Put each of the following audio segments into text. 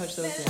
punch those in.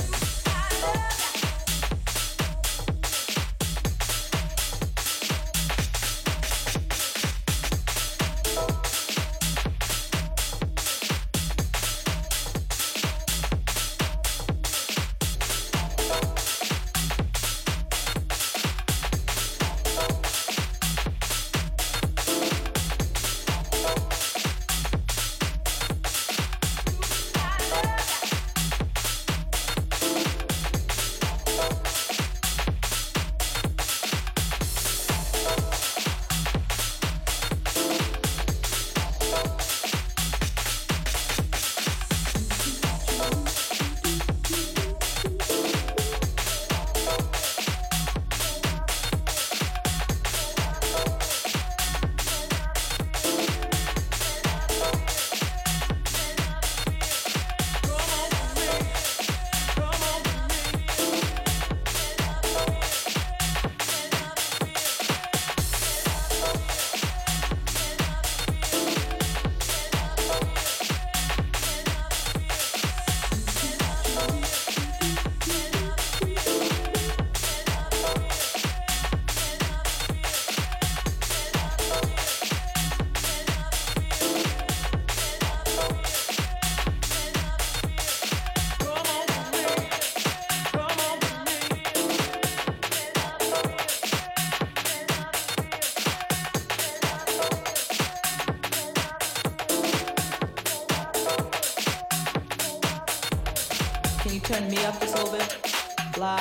Turn me up just a little bit. La,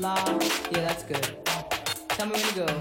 la. Yeah, that's good. Tell me when to go.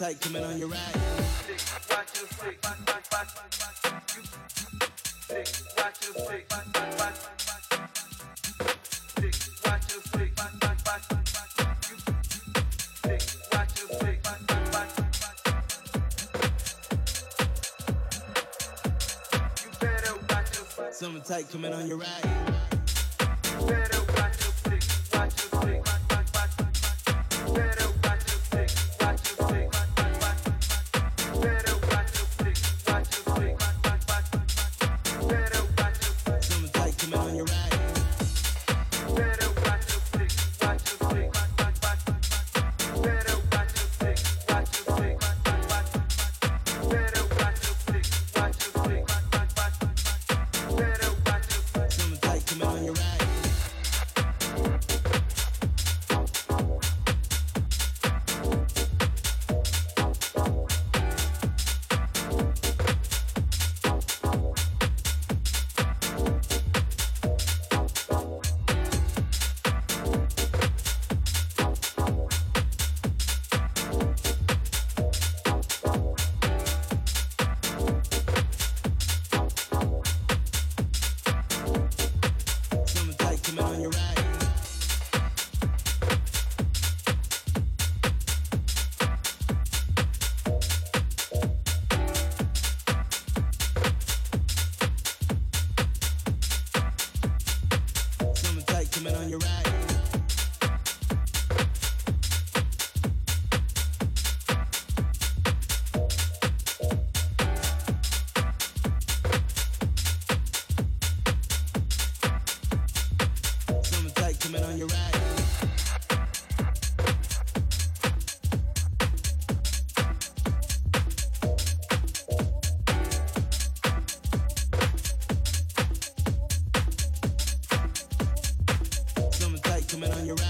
tight, coming on your ride. Stick, rock your stick, rock, rock, rock, rock. Stick, rock your stick, rock, rock, rock. Stick, rock your stick, rock, rock, rock. Stick, rock your stick, rock, rock, rock. You better rock your stick. Something tight, coming on your ride. You better rock your stick, rock your stick, rock, rock, rock. You better rock your stick, rock your stick, rock, rock, rock. You better rock your stick, rock your stick, rock, rock, rock. You better rock your stick. Something tight, coming on your ride. You better rock your stick, rock your stick, rock, rock, rock. You better rock your stick, rock your stick, rock, rock, rock. You better rock your stick, rock your stick, rock, rock, rock. You better rock your stick. Something tight, coming on your ride.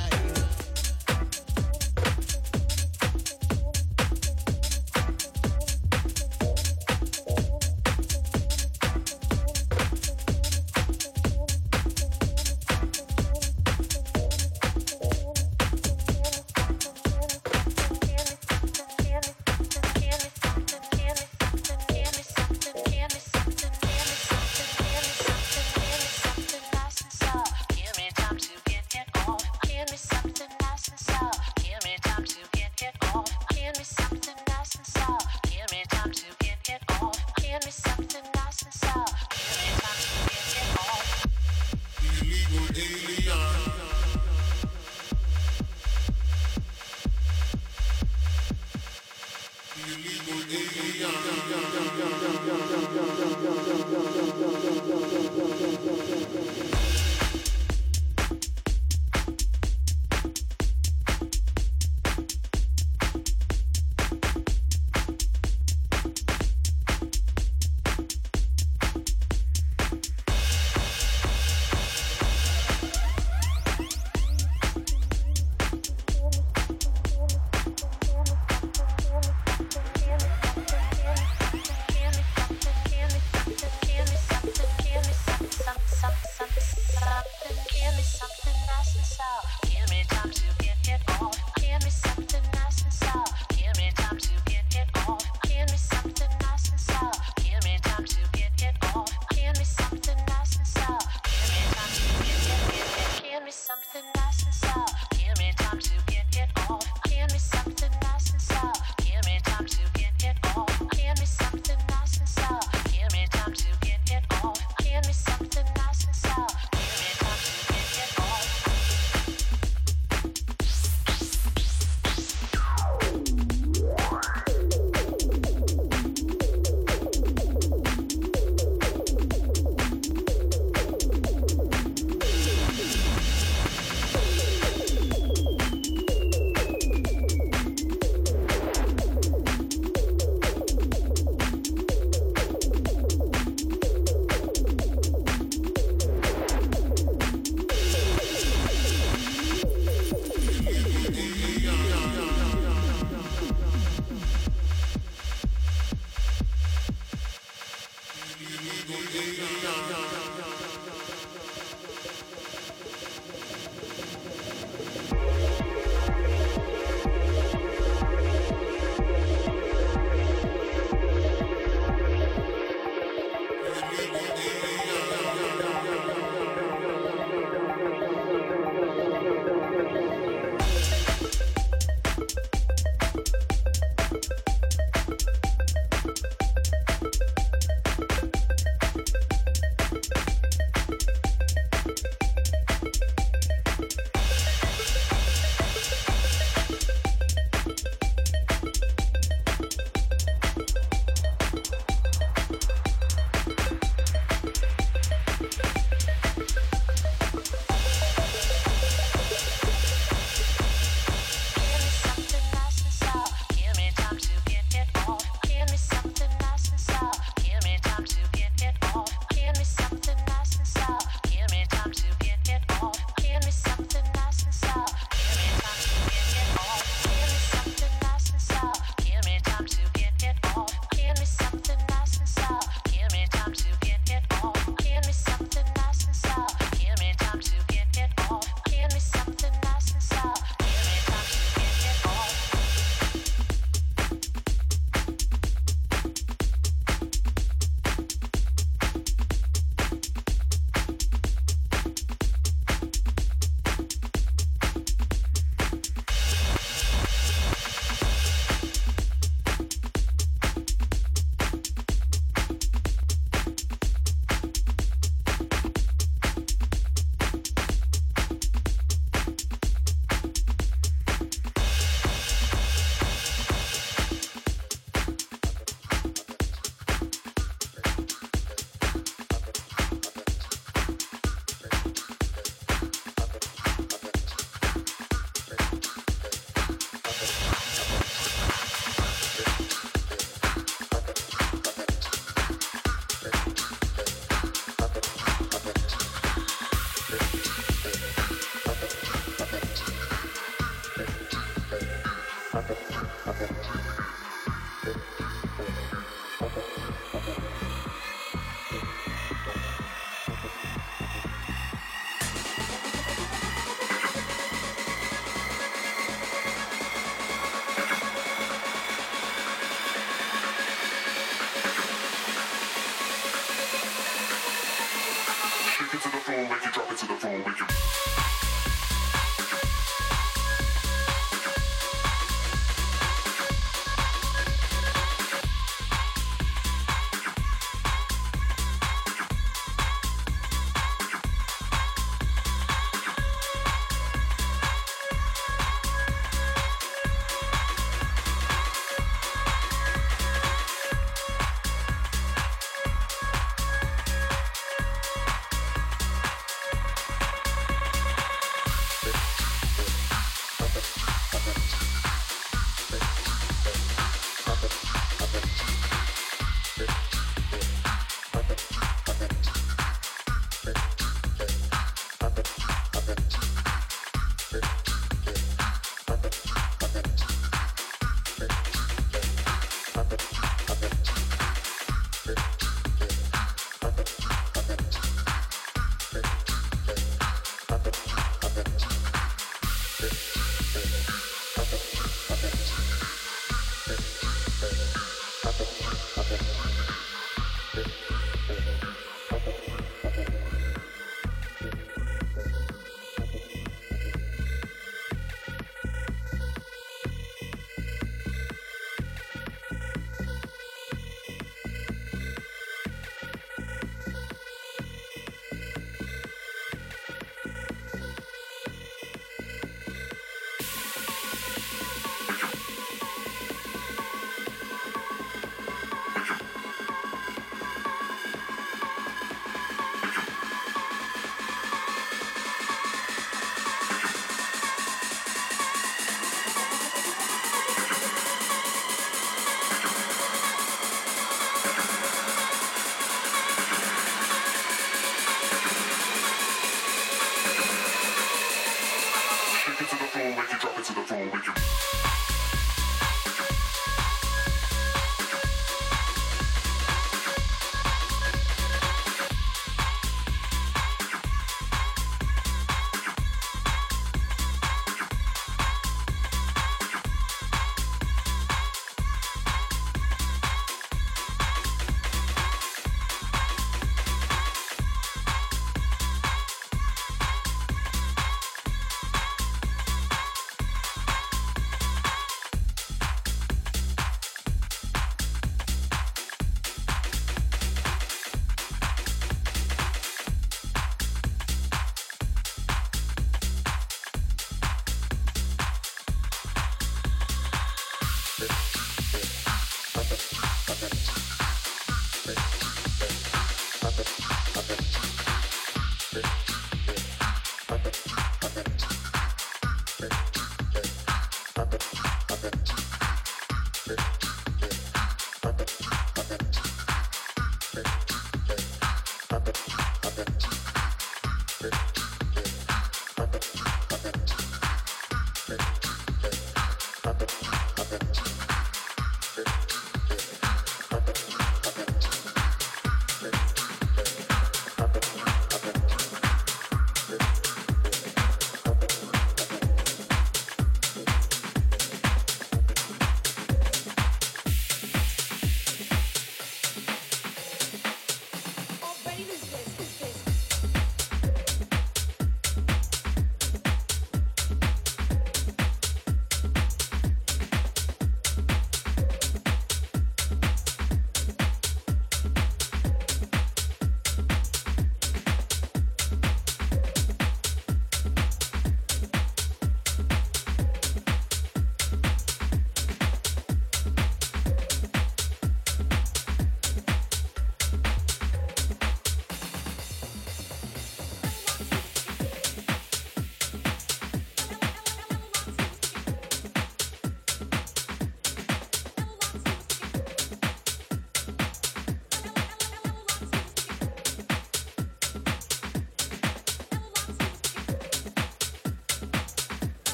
phone, make it drop it to the phone, make it.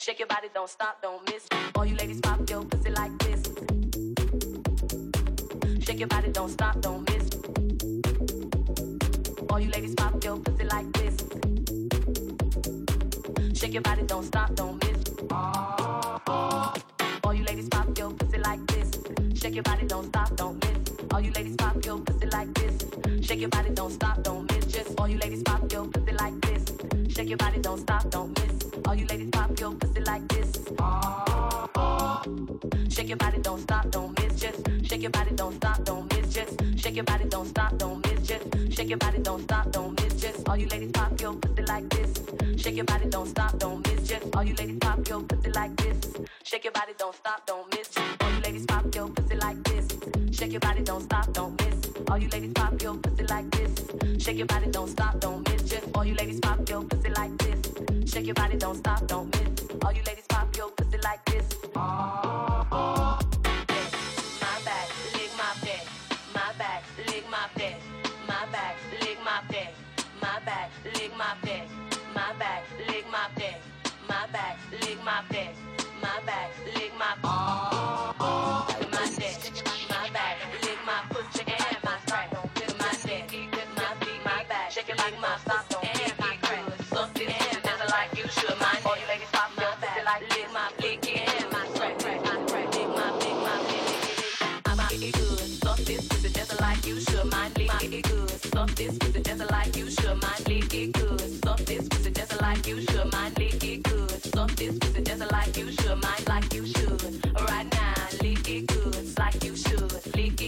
Shake your body, don't stop, don't miss. All you ladies pop your pussy like this. Shake your body, don't stop, don't miss. All you ladies pop your pussy like this. Shake your body, don't stop, don't miss. All you ladies pop your pussy like this. Shake your body, don't stop, don't miss. All you ladies pop your pussy like this. Shake your body, don't stop, don't miss. Just all you ladies pop your pussy like this. Shake your body, don't stop, don't miss. All you ladies pop your pussy like this. Shake your body, don't stop, don't miss. Just shake your body, don't stop, don't miss. Just shake your body, don't stop, don't miss. Just shake your body, don't stop, don't miss. Just all you ladies pop your pussy like this. Shake your body, don't stop, don't miss. Just all you ladies pop your pussy like this. Shake your body, don't stop, don't miss. All you ladies pop your pussy like this. Shake your body, don't stop, don't miss. All you ladies pop your pussy like this. Shake your body, don't stop, don't miss. Just all you ladies pop your pussy like this. Shake your body, don't stop, don't miss. All you ladies pop your pussy like this. My back, lick my back. My back, lick my back. My back, lick my back. My back, lick my back. My back, lick my back. My back, lick my back. My back, lick my back. My neck, my back, lick my pussy and my strap. My neck, my feet, my back, shake it like my sock. Stop this pussy just like you should, man, lick it good. Stop this pussy just like you should, man, lick it good. Stop this pussy just like you should, man, like you should. Right now, lick it good, like you should, lick it.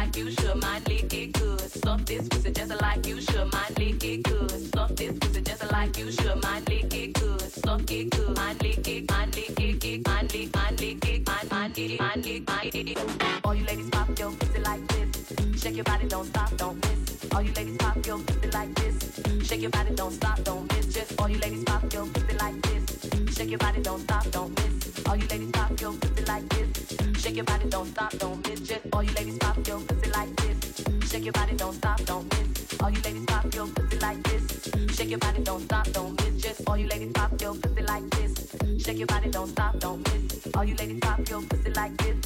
like you should, mine lick it good. Stuff this pussy just like you should, mine lick it good. Stuff this pussy just like you should, mine lick it good. Stuff it good, mine lick it, mine lick it, mine lick, mine lick it, mine lick, mine lick, mine lick. All you ladies pop your pussy like this, shake your body, don't stop, don't miss. All you ladies pop your pussy like this, shake your body, don't stop, don't miss. Just all you ladies pop your pussy like this, shake your body, don't stop, don't miss. All you ladies pop your pussy like this, shake your body, don't stop, don't miss. Just all you ladies pop your pussy like this, shake your body, don't stop, don't miss. All you ladies pop your pussy like this, shake your body, don't stop, don't miss. Just all you ladies pop your pussy like this, shake your body, don't stop, don't miss. All you ladies pop your pussy like this.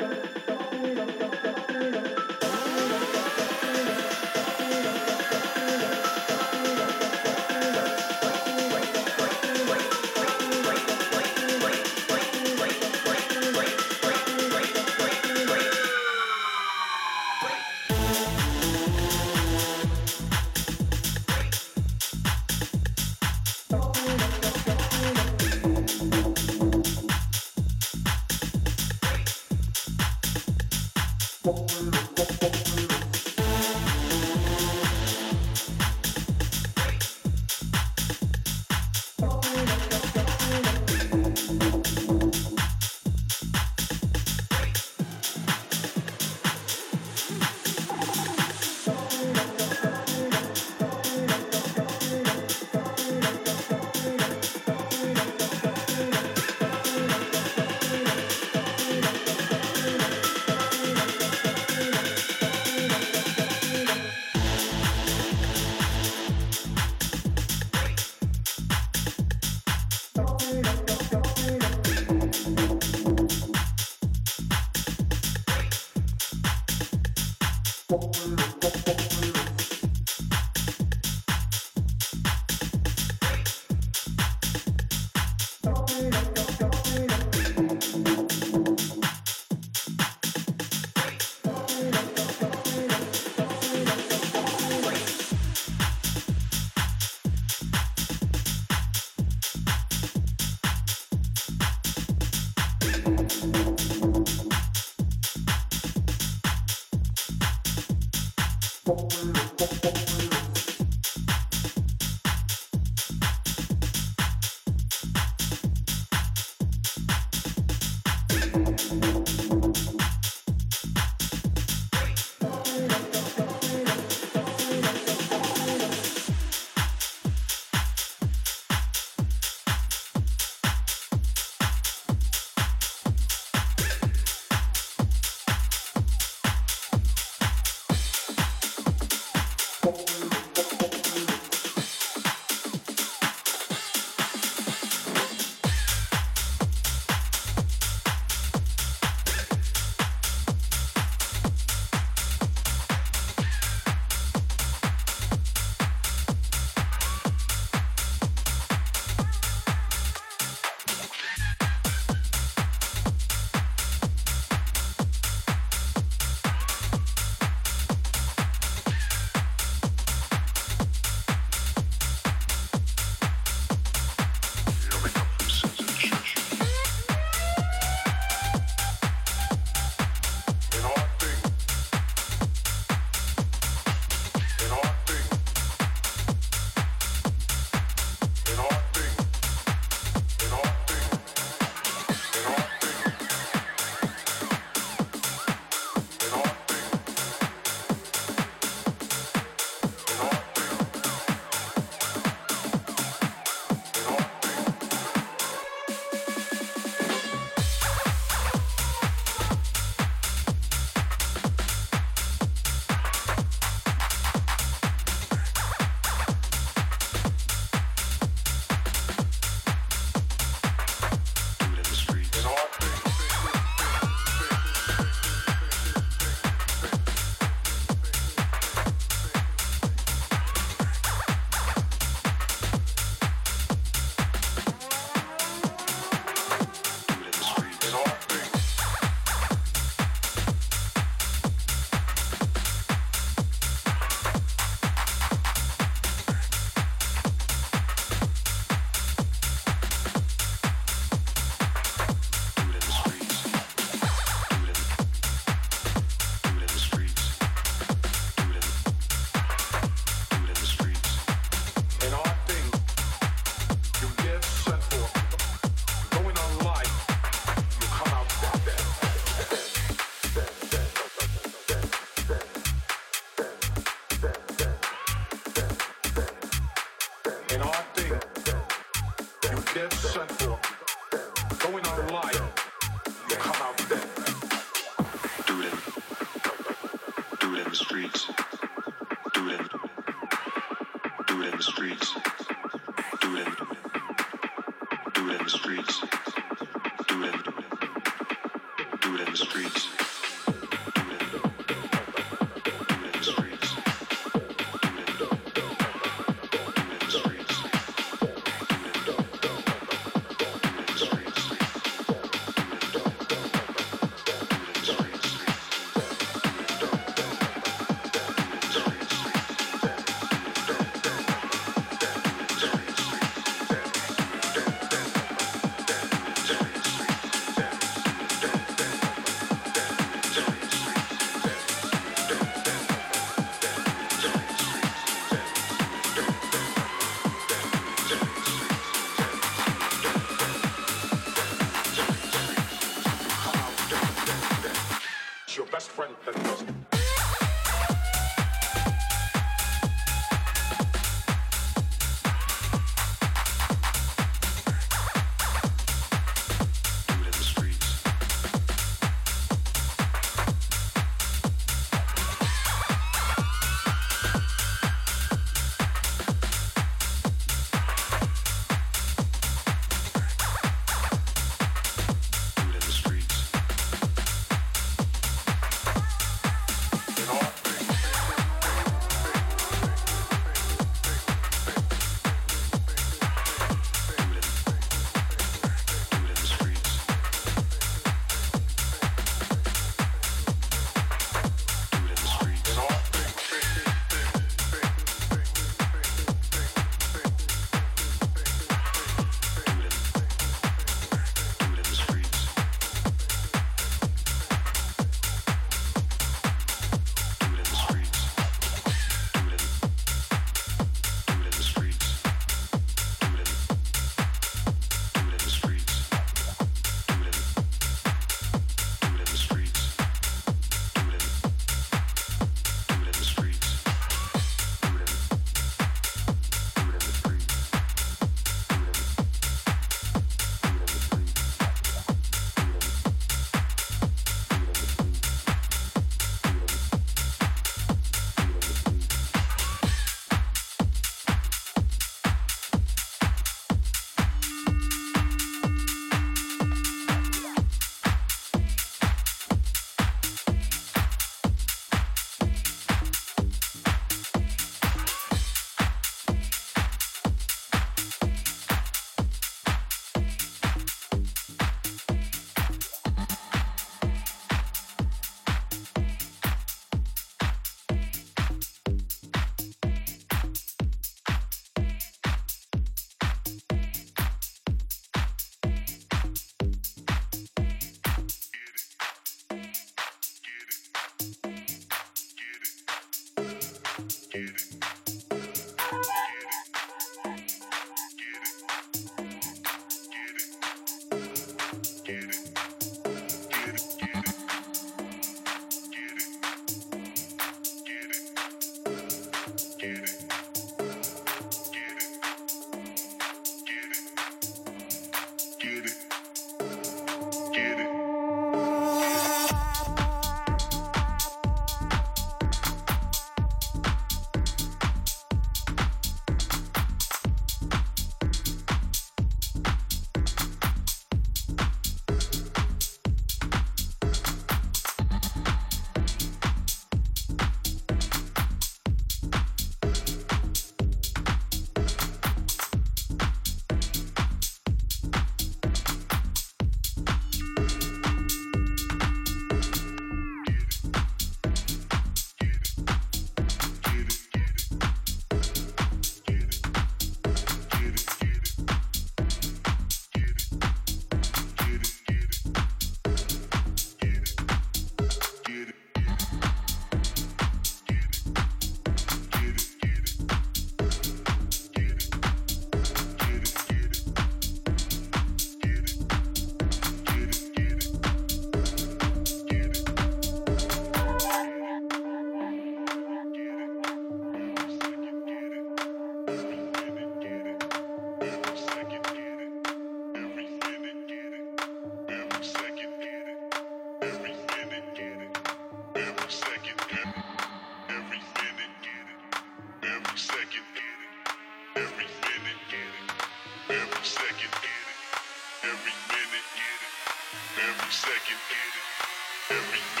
every